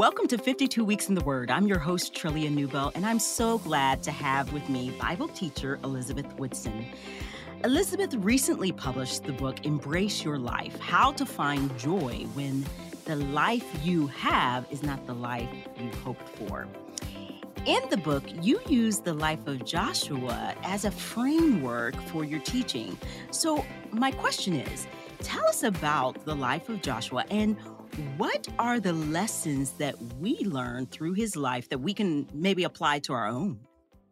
Welcome to 52 Weeks in the Word. I'm your host, Trillia Newbell, and I'm so glad to have with me Bible teacher Elizabeth Woodson. Elizabeth recently published the book, Embrace Your Life, How to Find Joy When the Life You Have is Not the Life You Hoped For. In the book, you use the life of Joshua as a framework for your teaching. So my question is, tell us about the life of Joshua and what are the lessons that we learn through his life that we can maybe apply to our own?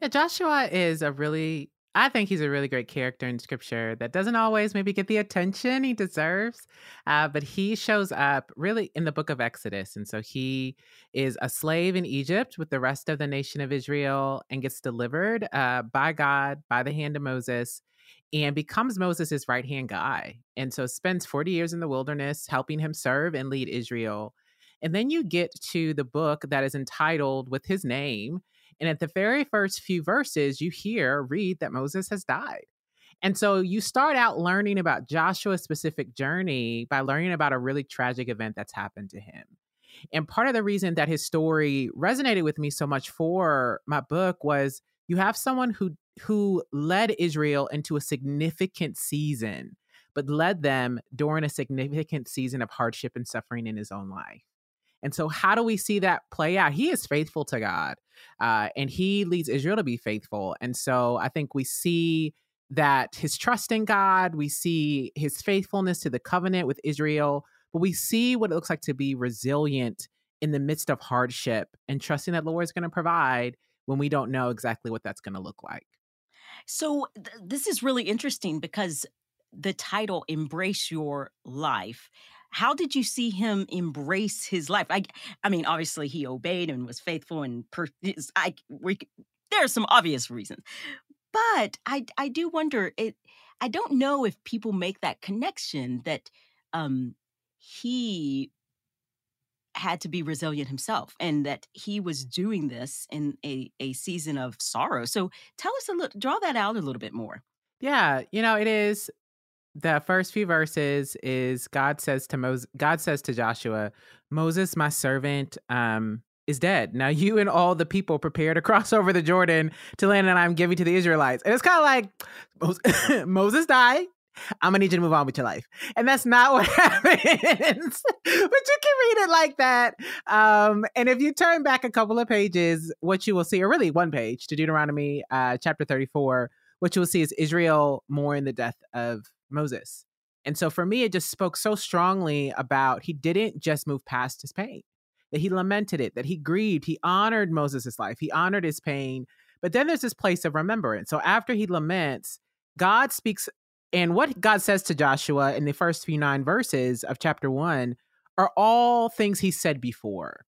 Yeah, Joshua is I think he's a really great character in scripture that doesn't always maybe get the attention he deserves, but he shows up really in the book of Exodus. And so he is a slave in Egypt with the rest of the nation of Israel and gets delivered by God, by the hand of Moses, and becomes Moses' right-hand guy. And so spends 40 years in the wilderness, helping him serve and lead Israel. And then you get to the book that is entitled with his name. And at the very first few verses, you read that Moses has died. And so you start out learning about Joshua's specific journey by learning about a really tragic event that's happened to him. And part of the reason that his story resonated with me so much for my book was you have someone who led Israel into a significant season, but led them during a significant season of hardship and suffering in his own life. And so how do we see that play out? He is faithful to God, and he leads Israel to be faithful. And so I think we see that his trust in God, we see his faithfulness to the covenant with Israel, but we see what it looks like to be resilient in the midst of hardship and trusting that the Lord is going to provide when we don't know exactly what that's going to look like. So this is really interesting because the title, Embrace Your Life, how did you see him embrace his life? I mean, obviously he obeyed and was faithful, and there are some obvious reasons. But I do wonder, I don't know if people make that connection that he had to be resilient himself and that he was doing this in a season of sorrow. So draw that out a little bit more. Yeah, it is. The first few verses is God says to Joshua, Moses, my servant, is dead. Now you and all the people prepare to cross over the Jordan to land that I'm giving to the Israelites. And it's kind of like, Moses died. I'm going to need you to move on with your life. And that's not what happens, but you can read it like that. And if you turn back a couple of pages, what you will see, or really one page, to Deuteronomy chapter 34, what you will see is Israel mourning the death of Moses. And so for me, it just spoke so strongly about he didn't just move past his pain, that he lamented it, that he grieved, he honored Moses's life, he honored his pain. But then there's this place of remembrance. So after he laments, God speaks, and what God says to Joshua in the first few 9 verses of chapter 1 are all things he said before.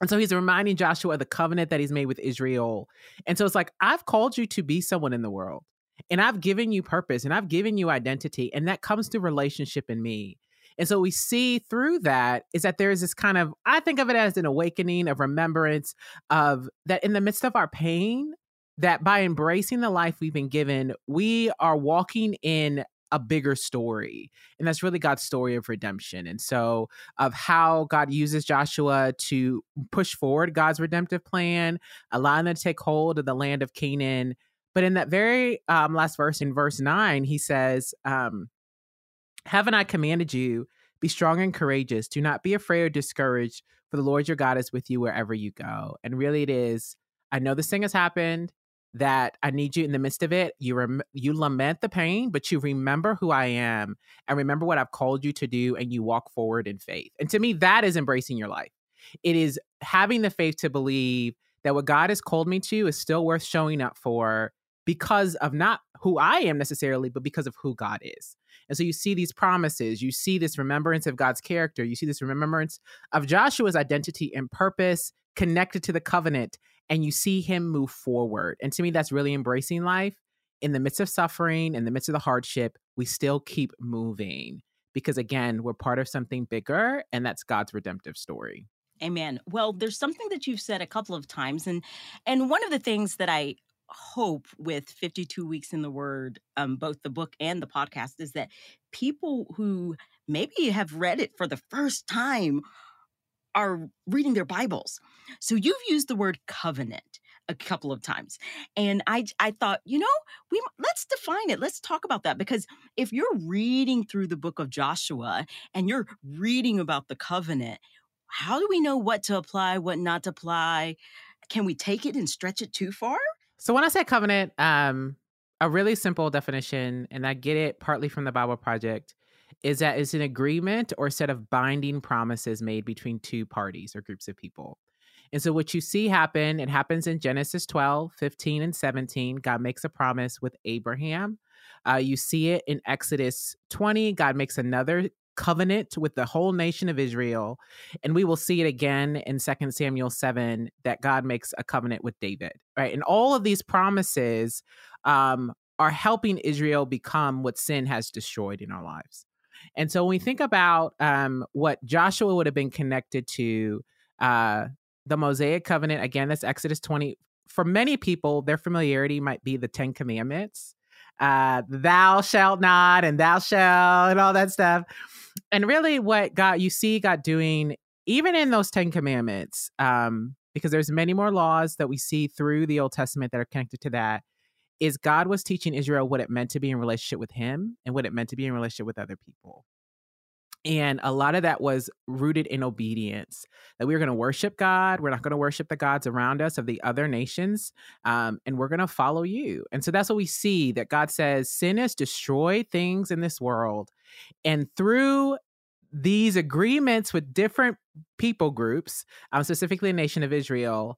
And so he's reminding Joshua of the covenant that he's made with Israel. And so it's like, I've called you to be someone in the world. And I've given you purpose and I've given you identity. And that comes through relationship in me. And so we see through that is that there is this kind of, I think of it as an awakening of remembrance of that in the midst of our pain, that by embracing the life we've been given, we are walking in a bigger story. And that's really God's story of redemption. And so of how God uses Joshua to push forward God's redemptive plan, allowing them to take hold of the land of Canaan. But in that very last verse, in verse 9, he says, haven't I commanded you, be strong and courageous. Do not be afraid or discouraged, for the Lord your God is with you wherever you go. And really it is, I know this thing has happened, that I need you in the midst of it. You lament the pain, but you remember who I am and remember what I've called you to do, and you walk forward in faith. And to me, that is embracing your life. It is having the faith to believe that what God has called me to is still worth showing up for, because of not who I am necessarily, but because of who God is. And so you see these promises, you see this remembrance of God's character, you see this remembrance of Joshua's identity and purpose connected to the covenant, and you see him move forward. And to me, that's really embracing life. In the midst of suffering, in the midst of the hardship, we still keep moving because, again, we're part of something bigger, and that's God's redemptive story. Amen. Well, there's something that you've said a couple of times, and one of the things that I hope with 52 Weeks in the Word, both the book and the podcast, is that people who maybe have read it for the first time are reading their Bibles. So you've used the word covenant a couple of times. And I thought, you know, let's define it. Let's talk about that. Because if you're reading through the book of Joshua and you're reading about the covenant, how do we know what to apply, what not to apply? Can we take it and stretch it too far? So when I say covenant, a really simple definition, and I get it partly from the Bible Project, is that it's an agreement or set of binding promises made between two parties or groups of people. And so what you see happen, it happens in Genesis 12, 15, and 17. God makes a promise with Abraham. You see it in Exodus 20. God makes another covenant with the whole nation of Israel. And we will see it again in 2 Samuel 7, that God makes a covenant with David, right? And all of these promises are helping Israel become what sin has destroyed in our lives. And so when we think about what Joshua would have been connected to, the Mosaic covenant, again, that's Exodus 20. For many people, their familiarity might be the 10 commandments, thou shalt not, and thou shalt, and all that stuff. And really what God, you see God doing, even in those 10 commandments, because there's many more laws that we see through the Old Testament that are connected to that, is God was teaching Israel what it meant to be in relationship with him and what it meant to be in relationship with other people. And a lot of that was rooted in obedience, that we were going to worship God. We're not going to worship the gods around us of the other nations, and we're going to follow you. And so that's what we see, that God says sin has destroyed things in this world. And through these agreements with different people groups, specifically the nation of Israel,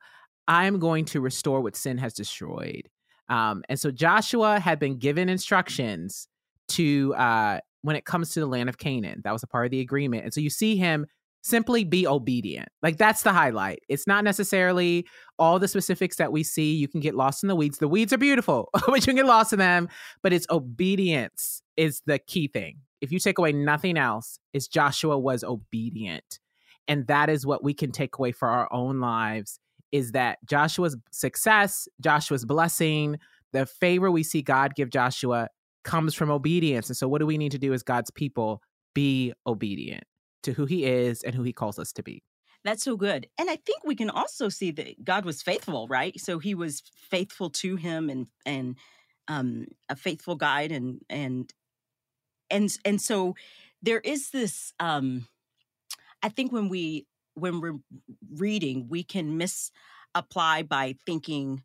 I'm going to restore what sin has destroyed. And so Joshua had been given instructions to when it comes to the land of Canaan. That was a part of the agreement. And so you see him simply be obedient. Like, that's the highlight. It's not necessarily all the specifics that we see. You can get lost in the weeds. The weeds are beautiful, but you can get lost in them. But it's obedience is the key thing. If you take away nothing else, it's Joshua was obedient. And that is what we can take away for our own lives, is that Joshua's success, Joshua's blessing, the favor we see God give Joshua comes from obedience. And so what do we need to do as God's people? Be obedient to who he is and who he calls us to be. That's so good. And I think we can also see that God was faithful, right? So he was faithful to him and a faithful guide. And so there is this, I think when we're reading, we can misapply by thinking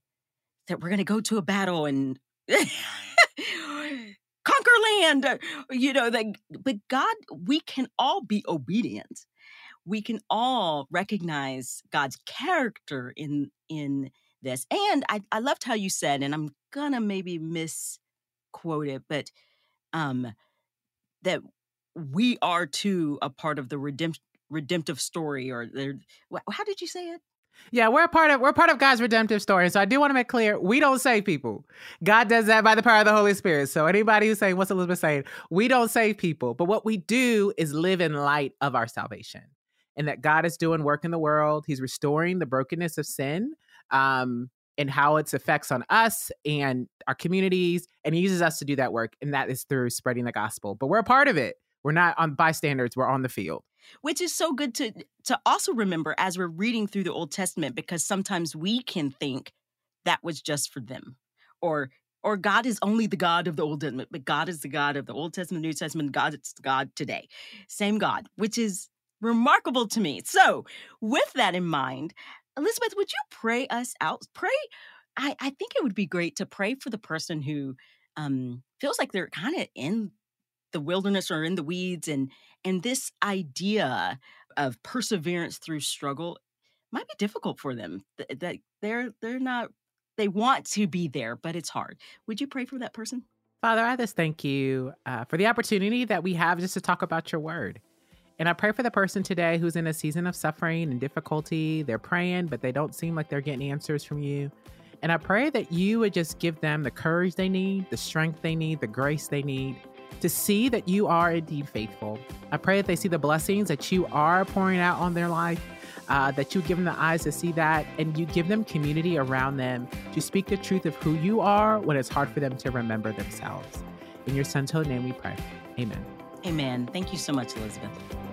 that we're going to go to a battle and conquer land, you know, but God, we can all be obedient. We can all recognize God's character in this. And I loved how you said, and I'm going to maybe misquote it, but that we are too a part of the redemptive story, or how did you say it? Yeah, we're part of God's redemptive story. So I do want to make clear, we don't save people. God does that by the power of the Holy Spirit. So anybody who's saying, what's Elizabeth saying? We don't save people. But what we do is live in light of our salvation, and that God is doing work in the world. He's restoring the brokenness of sin and how its effects on us and our communities. And he uses us to do that work. And that is through spreading the gospel. But we're a part of it. We're not on bystanders. We're on the field. Which is so good to also remember as we're reading through the Old Testament, because sometimes we can think that was just for them, or God is only the God of the Old Testament, but God is the God of the Old Testament, New Testament. God is the God today. Same God, which is remarkable to me. So with that in mind, Elizabeth, would you pray us out? Pray. I think it would be great to pray for the person who feels like they're kind of in the wilderness or in the weeds, and this idea of perseverance through struggle might be difficult for them. That they're not, they want to be there, but it's hard. Would you pray for that person? Father, I just thank you for the opportunity that we have just to talk about your word. And I pray for the person today who's in a season of suffering and difficulty. They're praying, but they don't seem like they're getting answers from you. And I pray that you would just give them the courage they need, the strength they need, the grace they need, to see that you are indeed faithful. I pray that they see the blessings that you are pouring out on their life, that you give them the eyes to see that, and you give them community around them to speak the truth of who you are when it's hard for them to remember themselves. In your son's holy name we pray. Amen. Amen. Thank you so much, Elizabeth.